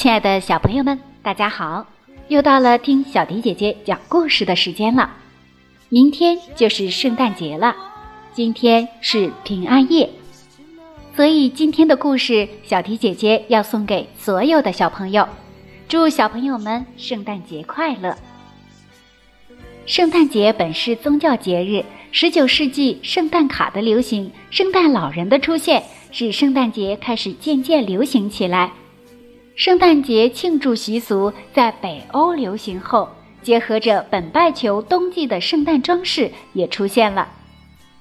亲爱的小朋友们，大家好！又到了听小迪姐姐讲故事的时间了。明天就是圣诞节了，今天是平安夜，所以今天的故事，小迪姐姐要送给所有的小朋友。祝小朋友们圣诞节快乐！圣诞节本是宗教节日，19世纪圣诞卡的流行，圣诞老人的出现，使圣诞节开始渐渐流行起来。圣诞节庆祝习俗在北欧流行后，结合着北半球冬季的圣诞装饰也出现了。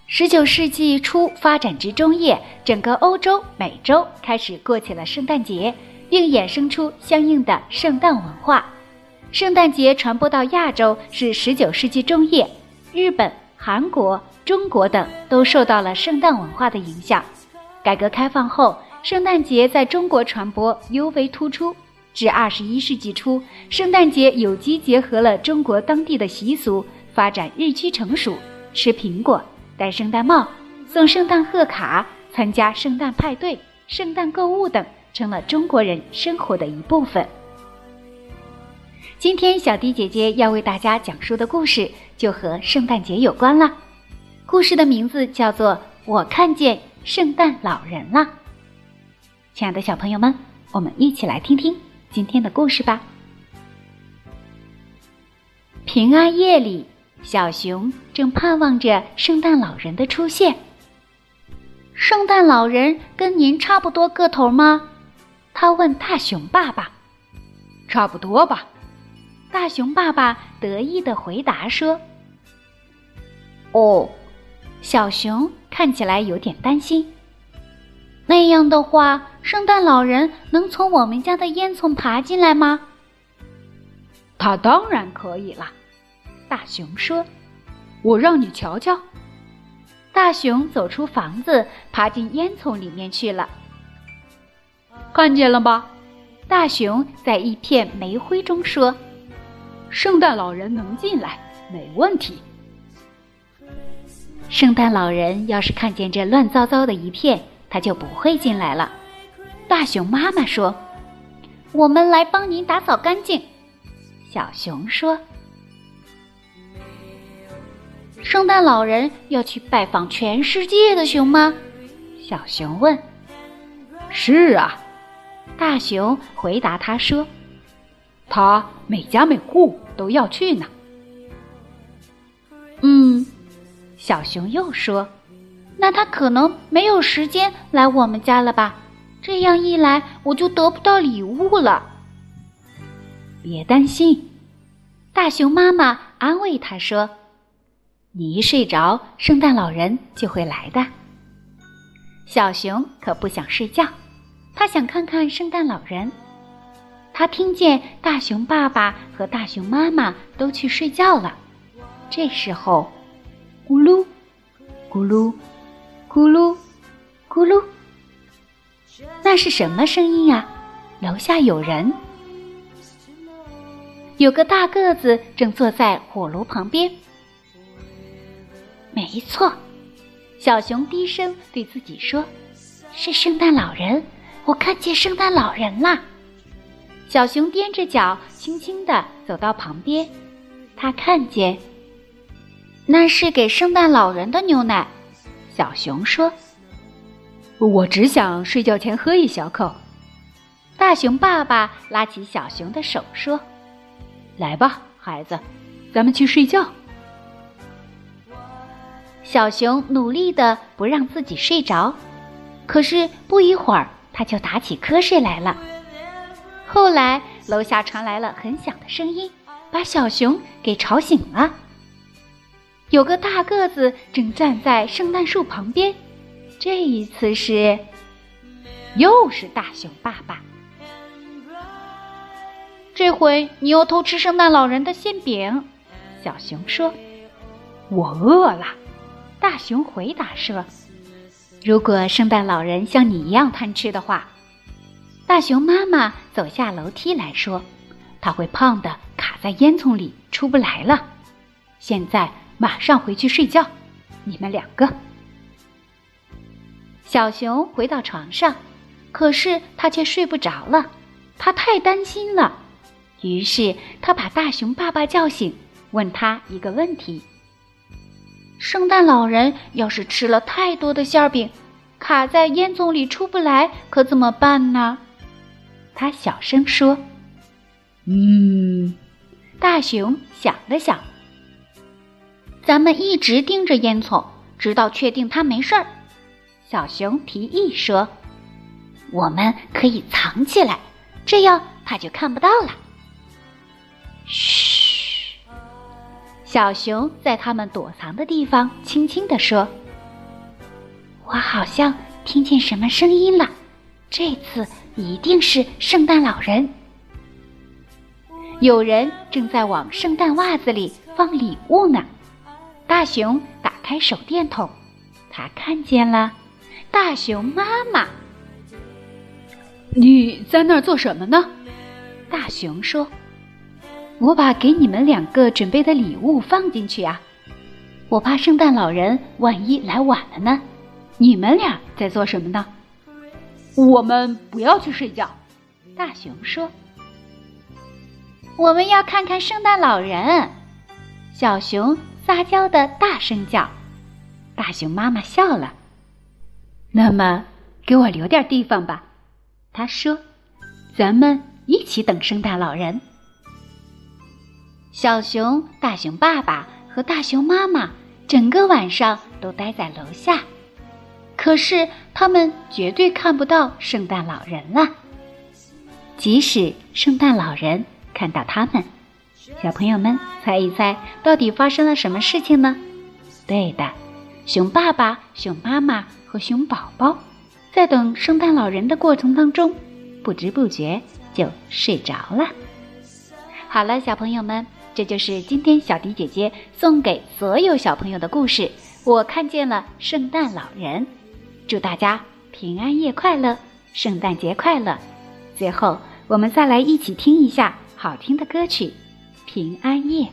19世纪初发展至中叶，整个欧洲、美洲开始过起了圣诞节，并衍生出相应的圣诞文化。圣诞节传播到亚洲是19世纪中叶，日本、韩国、中国等都受到了圣诞文化的影响。改革开放后，圣诞节在中国传播尤为突出。至21世纪初，圣诞节有机结合了中国当地的习俗，发展日趋成熟，吃苹果、戴圣诞帽、送圣诞贺卡、参加圣诞派对、圣诞购物等，成了中国人生活的一部分。今天小迪姐姐要为大家讲述的故事就和圣诞节有关了。故事的名字叫做《我看见圣诞老人了》。亲爱的小朋友们，我们一起来听听今天的故事吧。平安夜里，小熊正盼望着圣诞老人的出现。圣诞老人跟您差不多个头吗？他问大熊爸爸。差不多吧，大熊爸爸得意地回答说。哦，小熊看起来有点担心。那样的话，圣诞老人能从我们家的烟囱爬进来吗？他当然可以了，大熊说，我让你瞧瞧。大熊走出房子，爬进烟囱里面去了。看见了吧？大熊在一片煤灰中说，圣诞老人能进来，没问题。圣诞老人要是看见这乱糟糟的一片，他就不会进来了。大熊妈妈说，我们来帮您打扫干净。小熊说，圣诞老人要去拜访全世界的熊吗？小熊问。是啊，大熊回答他说，他每家每户都要去呢。小熊又说，那他可能没有时间来我们家了吧？这样一来，我就得不到礼物了。别担心，大熊妈妈安慰他说，你一睡着，圣诞老人就会来的。小熊可不想睡觉，他想看看圣诞老人。他听见大熊爸爸和大熊妈妈都去睡觉了。这时候，咕噜，咕噜，咕噜，咕噜，那是什么声音啊？楼下有人，有个大个子正坐在火炉旁边。没错，小熊低声对自己说，是圣诞老人，我看见圣诞老人啦。小熊踮着脚轻轻地走到旁边，他看见那是给圣诞老人的牛奶。小熊说，我只想睡觉前喝一小口。大熊爸爸拉起小熊的手说，来吧孩子，咱们去睡觉。小熊努力地不让自己睡着，可是不一会儿他就打起瞌睡来了。后来楼下传来了很响的声音，把小熊给吵醒了。有个大个子正站在圣诞树旁边，这一次是，又是大熊爸爸。这回你又偷吃圣诞老人的馅饼，小熊说。我饿了，大熊回答说。如果圣诞老人像你一样贪吃的话，大熊妈妈走下楼梯来说，他会胖的卡在烟囱里出不来了。现在马上回去睡觉，你们两个。小熊回到床上，可是他却睡不着了。他太担心了。于是他把大熊爸爸叫醒，问他一个问题：圣诞老人要是吃了太多的馅饼，卡在烟囱里出不来，可怎么办呢？他小声说：大熊想了想，咱们一直盯着烟囱，直到确定它没事儿。小熊提议说：我们可以藏起来，这样它就看不到了。嘘！小熊在他们躲藏的地方轻轻地说：我好像听见什么声音了，这次一定是圣诞老人。有人正在往圣诞袜子里放礼物呢。大熊打开手电筒，他看见了大熊妈妈。你在那儿做什么呢？大熊说：我把给你们两个准备的礼物放进去啊，我怕圣诞老人万一来晚了呢。你们俩在做什么呢？我们不要去睡觉，大熊说。我们要看看圣诞老人，小熊撒娇的大声叫。大熊妈妈笑了。那么给我留点地方吧，她说，咱们一起等圣诞老人。小熊、大熊爸爸和大熊妈妈整个晚上都待在楼下，可是他们绝对看不到圣诞老人了，即使圣诞老人看到他们。小朋友们，猜一猜到底发生了什么事情呢？对的，熊爸爸、熊妈妈和熊宝宝在等圣诞老人的过程当中，不知不觉就睡着了。好了，小朋友们，这就是今天小迪姐姐送给所有小朋友的故事。我看见了圣诞老人，祝大家平安夜快乐，圣诞节快乐。最后，我们再来一起听一下好听的歌曲《平安夜》。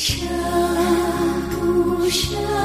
舍不舍。